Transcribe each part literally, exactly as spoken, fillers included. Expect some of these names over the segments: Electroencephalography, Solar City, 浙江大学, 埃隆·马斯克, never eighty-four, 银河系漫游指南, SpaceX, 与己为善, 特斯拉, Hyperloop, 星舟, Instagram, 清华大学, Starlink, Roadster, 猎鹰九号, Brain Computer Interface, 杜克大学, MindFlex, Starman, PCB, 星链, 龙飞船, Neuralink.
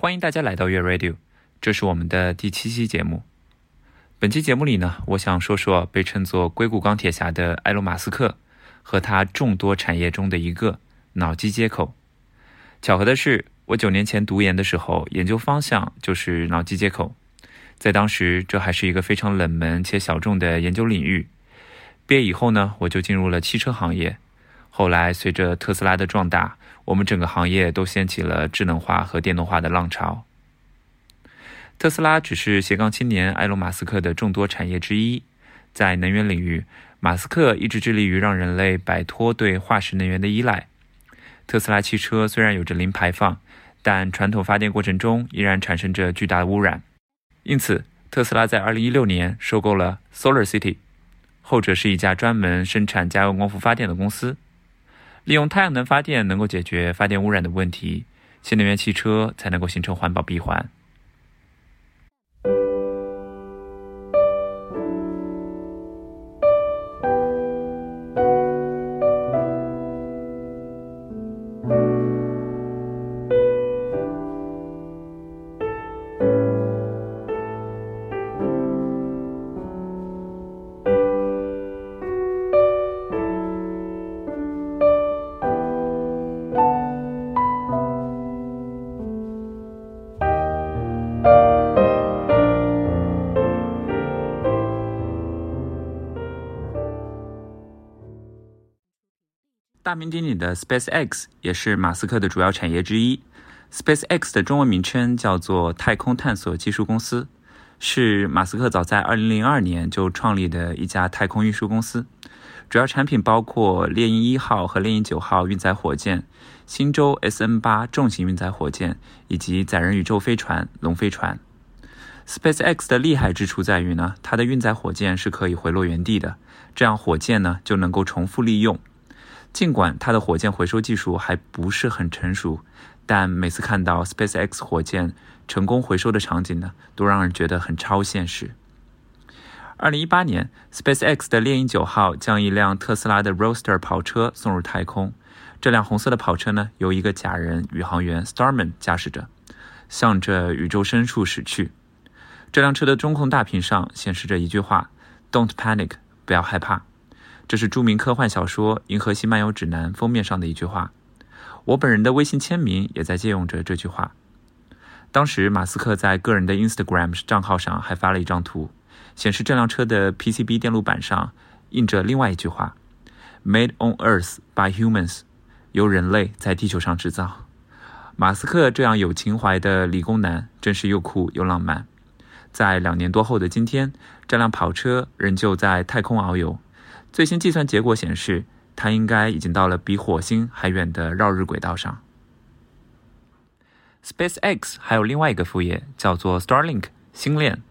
欢迎大家来到月 Radio， 这是我们的第七期节目。本期节目里呢，我想说说被称作硅谷钢铁侠的埃隆·马斯克和他众多产业中的一个脑机接口。巧合的是，我九年前读研的时候，研究方向就是脑机接口。在当时，这还是一个非常冷门且小众的研究领域。毕业以后呢，我就进入了汽车行业。后来随着特斯拉的壮大，我们整个行业都掀起了智能化和电动化的浪潮。特斯拉只是斜杠青年埃隆·马斯克的众多产业之一。在能源领域，马斯克一直致力于让人类摆脱对化石能源的依赖。特斯拉汽车虽然有着零排放，但传统发电过程中依然产生着巨大的污染。因此，特斯拉在二零一六年收购了 Solar City， 后者是一家专门生产家用光伏发电的公司。利用太阳能发电能够解决发电污染的问题，新能源汽车才能够形成环保闭环。大名鼎鼎的 SpaceX 也是马斯克的主要产业之一。 SpaceX 的中文名称叫做太空探索技术公司，是马斯克早在二零零二年就创立的一家太空运输公司。主要产品包括猎鹰一号和猎鹰九号运载火箭、星舟 S N 八 重型运载火箭以及载人宇宙飞船龙飞船。 SpaceX 的厉害之处在于呢，它的运载火箭是可以回落原地的，这样火箭呢就能够重复利用。尽管它的火箭回收技术还不是很成熟，但每次看到 SpaceX 火箭成功回收的场景呢，都让人觉得很超现实。二零一八年 SpaceX 的猎鹰九号将一辆特斯拉的 Roadster 跑车送入太空，这辆红色的跑车呢，由一个假人宇航员 Starman 驾驶着，向着宇宙深处驶去。这辆车的中控大屏上显示着一句话 Don't panic， 不要害怕。这是著名科幻小说《银河系漫游指南》封面上的一句话，我本人的微信签名也在借用着这句话。当时马斯克在个人的 Instagram 账号上还发了一张图，显示这辆车的 P C B 电路板上印着另外一句话 Made on Earth by Humans， 由人类在地球上制造。马斯克这样有情怀的理工男真是又酷又浪漫。在两年多后的今天，这辆跑车仍旧在太空遨游，最新计算结果显示，它应该已经到了比火星还远的绕日轨道上。 SpaceX 还有另外一个副业叫做 Starlink 星链，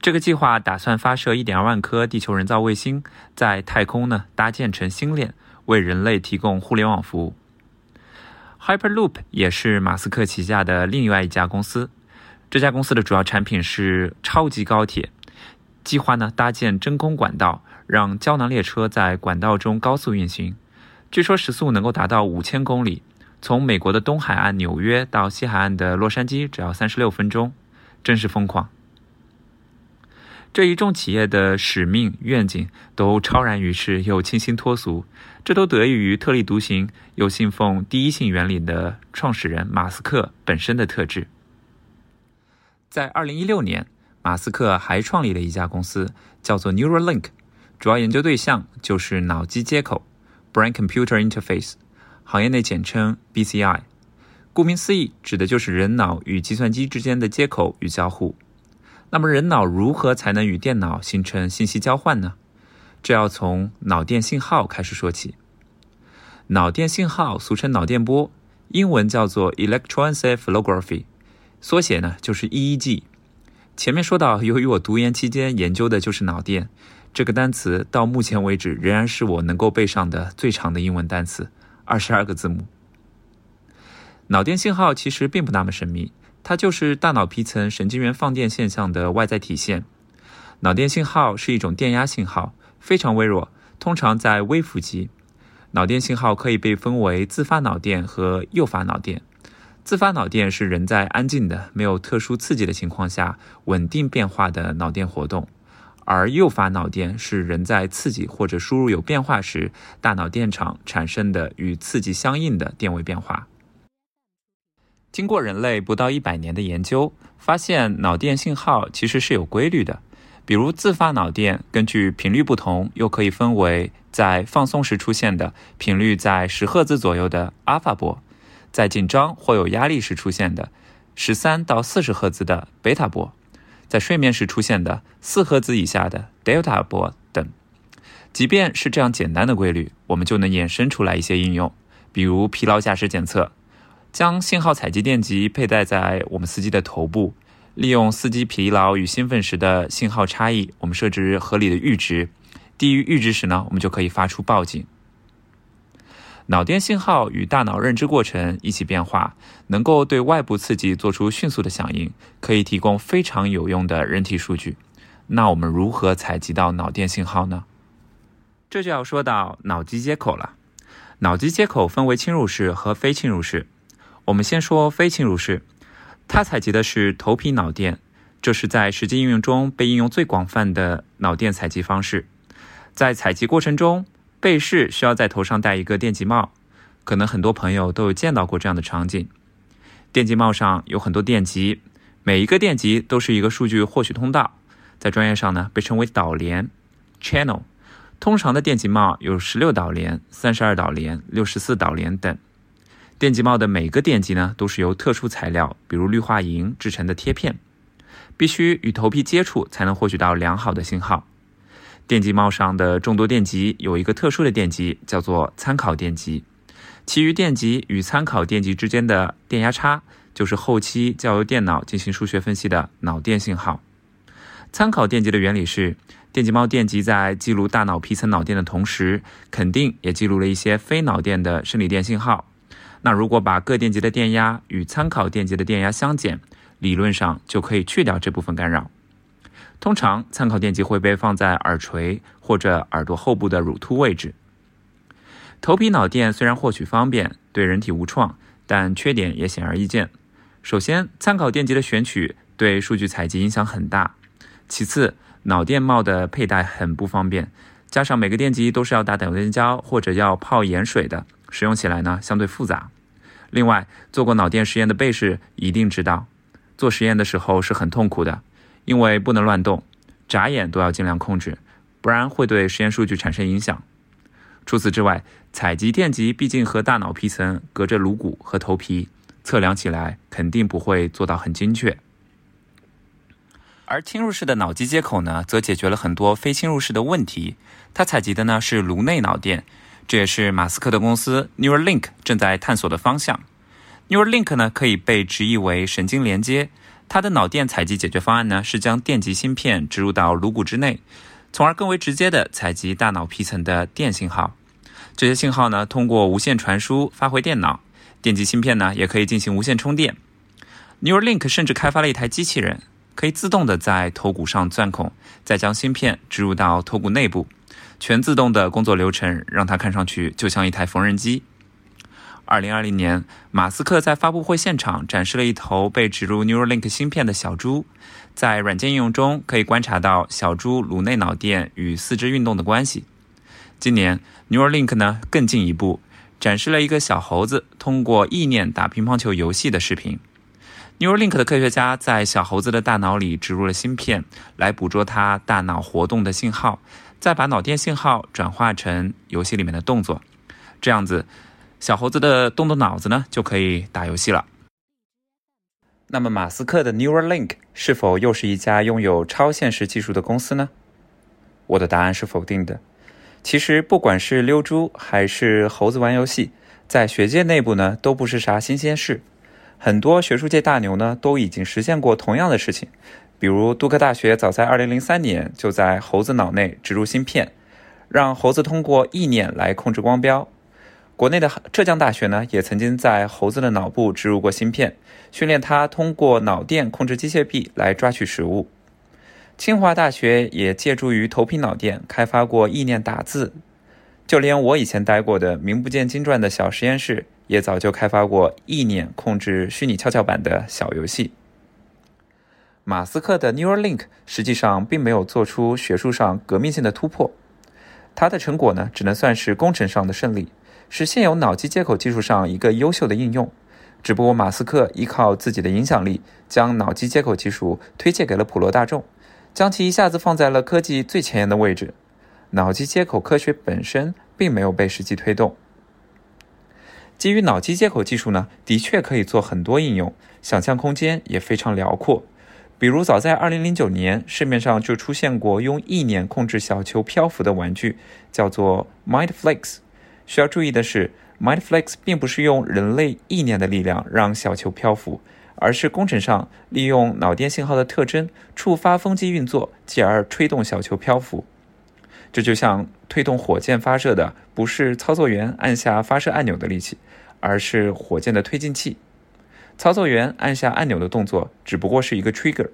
这个计划打算发射 一点二万颗地球人造卫星，在太空呢搭建成星链，为人类提供互联网服务。 Hyperloop 也是马斯克旗下的另外一家公司，这家公司的主要产品是超级高铁，计划呢搭建真空管道，让胶囊列车在管道中高速运行，据说时速能够达到五千公里，从美国的东海岸纽约到西海岸的洛杉矶只要三十六分钟，真是疯狂。这一众企业的使命愿景都超然于世又清新脱俗，这都得益于特立独行又信奉第一性原理的创始人马斯克本身的特质。在二零一六年，马斯克还创立了一家公司叫做 Neuralink， 主要研究对象就是脑机接口 Brain Computer Interface， 行业内简称 B C I， 顾名思义指的就是人脑与计算机之间的接口与交互。那么人脑如何才能与电脑形成信息交换呢？这要从脑电信号开始说起。脑电信号俗称脑电波，英文叫做 Electroencephalography， 缩写呢就是 E E G。前面说到，由于我读研期间研究的就是脑电，这个单词到目前为止仍然是我能够背上的最长的英文单词，二十二个字母。脑电信号其实并不那么神秘，它就是大脑皮层神经元放电现象的外在体现。脑电信号是一种电压信号，非常微弱，通常在微伏级。脑电信号可以被分为自发脑电和诱发脑电，自发脑电是人在安静的、没有特殊刺激的情况下稳定变化的脑电活动，而诱发脑电是人在刺激或者输入有变化时，大脑电场产生的与刺激相应的电位变化。经过人类不到一百年的研究，发现脑电信号其实是有规律的，比如自发脑电根据频率不同，又可以分为在放松时出现的频率在十赫兹左右的阿尔法波，在紧张或有压力时出现的十三到四十赫兹的贝塔波，在睡眠时出现的四赫兹以下的 delta 波等。即便是这样简单的规律，我们就能衍生出来一些应用，比如疲劳驾驶检测，将信号采集电极佩戴在我们司机的头部，利用司机疲劳与兴奋时的信号差异，我们设置合理的阈值，低于阈值时呢，我们就可以发出报警。脑电信号与大脑认知过程一起变化，能够对外部刺激做出迅速的响应，可以提供非常有用的人体数据。那我们如何采集到脑电信号呢？这就要说到脑机接口了。脑机接口分为侵入式和非侵入式。我们先说非侵入式，它采集的是头皮脑电，这是在实际应用中被应用最广泛的脑电采集方式。在采集过程中，被试需要在头上戴一个电极帽，可能很多朋友都有见到过这样的场景。电极帽上有很多电极，每一个电极都是一个数据获取通道，在专业上呢被称为导联 channel。 通常的电极帽有十六导联、三十二导联、六十四导联等。电极帽的每个电极呢都是由特殊材料，比如氯化银制成的贴片，必须与头皮接触才能获取到良好的信号。电极帽上的众多电极有一个特殊的电极叫做参考电极，其余电极与参考电极之间的电压差就是后期交由电脑进行数学分析的脑电信号。参考电极的原理是，电极帽电极在记录大脑皮层脑电的同时，肯定也记录了一些非脑电的生理电信号。那如果把各电极的电压与参考电极的电压相减，理论上就可以去掉这部分干扰。通常参考电极会被放在耳垂或者耳朵后部的乳突位置。头皮脑电虽然获取方便，对人体无创，但缺点也显而易见。首先，参考电极的选取对数据采集影响很大。其次，脑电帽的佩戴很不方便，加上每个电极都是要打导电胶或者要泡盐水的，使用起来呢相对复杂。另外，做过脑电实验的被试一定知道，做实验的时候是很痛苦的，因为不能乱动，眨眼都要尽量控制，不然会对实验数据产生影响。除此之外，采集电极毕竟和大脑皮层隔着颅骨和头皮，测量起来肯定不会做到很精确。而侵入式的脑机接口呢，则解决了很多非侵入式的问题，它采集的呢是颅内脑电，这也是马斯克的公司 Neuralink 正在探索的方向。 Neuralink 呢可以被直译为神经连接，它的脑电采集解决方案呢是将电极芯片植入到颅骨之内，从而更为直接的采集大脑皮层的电信号。这些信号呢通过无线传输发回电脑，电极芯片呢也可以进行无线充电。 Neuralink 甚至开发了一台机器人，可以自动的在头骨上钻孔，再将芯片植入到头骨内部，全自动的工作流程让它看上去就像一台缝纫机。二零二零年，马斯克在发布会现场展示了一头被植入 Neuralink 芯片的小猪，在软件应用中可以观察到小猪颅内脑电与四肢运动的关系。今年 Neuralink 呢更进一步，展示了一个小猴子通过意念打乒乓球游戏的视频。Neuralink 的科学家在小猴子的大脑里植入了芯片，来捕捉它大脑活动的信号，再把脑电信号转化成游戏里面的动作。这样子，小猴子的动动脑子呢，就可以打游戏了。那么，马斯克的 Neuralink 是否又是一家拥有超现实技术的公司呢？我的答案是否定的。其实，不管是溜猪还是猴子玩游戏，在学界内部呢，都不是啥新鲜事。很多学术界大牛呢都已经实现过同样的事情，比如杜克大学早在二零零三年就在猴子脑内植入芯片，让猴子通过意念来控制光标。国内的浙江大学呢也曾经在猴子的脑部植入过芯片，训练它通过脑电控制机械臂来抓取食物。清华大学也借助于头皮脑电开发过意念打字。就连我以前待过的名不见经传的小实验室也早就开发过意念控制虚拟跷跷板的小游戏。马斯克的 Neuralink 实际上并没有做出学术上革命性的突破，它的成果呢，只能算是工程上的胜利，是现有脑机接口技术上一个优秀的应用。只不过马斯克依靠自己的影响力，将脑机接口技术推荐给了普罗大众，将其一下子放在了科技最前沿的位置。脑机接口科学本身并没有被实际推动。基于脑机接口技术呢，的确可以做很多应用，想象空间也非常辽阔。比如早在二零零九年，市面上就出现过用意念控制小球漂浮的玩具，叫做 MindFlex。 需要注意的是， MindFlex 并不是用人类意念的力量让小球漂浮，而是工程上利用脑电信号的特征触发风机运作，继而吹动小球漂浮。这就像推动火箭发射的不是操作员按下发射按钮的力气，而是火箭的推进器。操作员按下按钮的动作只不过是一个 trigger。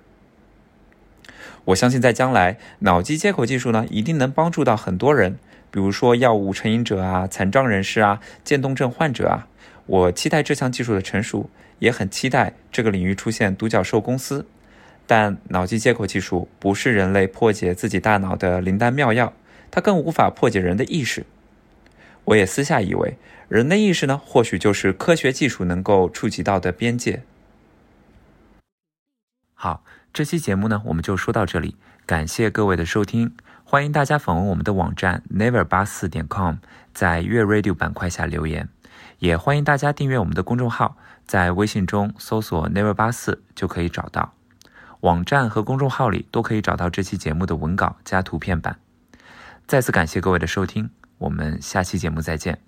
我相信在将来，脑机接口技术呢，一定能帮助到很多人，比如说药物成瘾者啊、残障人士啊、渐冻症患者啊。我期待这项技术的成熟，也很期待这个领域出现独角兽公司。但脑机接口技术不是人类破解自己大脑的灵丹妙药，它更无法破解人的意识。我也私下以为，人的意识呢，或许就是科学技术能够触及到的边界。好，这期节目呢，我们就说到这里，感谢各位的收听，欢迎大家访问我们的网站 never eighty-four dot com， 在月 radio 板块下留言，也欢迎大家订阅我们的公众号，在微信中搜索 never eighty-four 就可以找到。网站和公众号里都可以找到这期节目的文稿加图片版。再次感谢各位的收听，我们下期节目再见。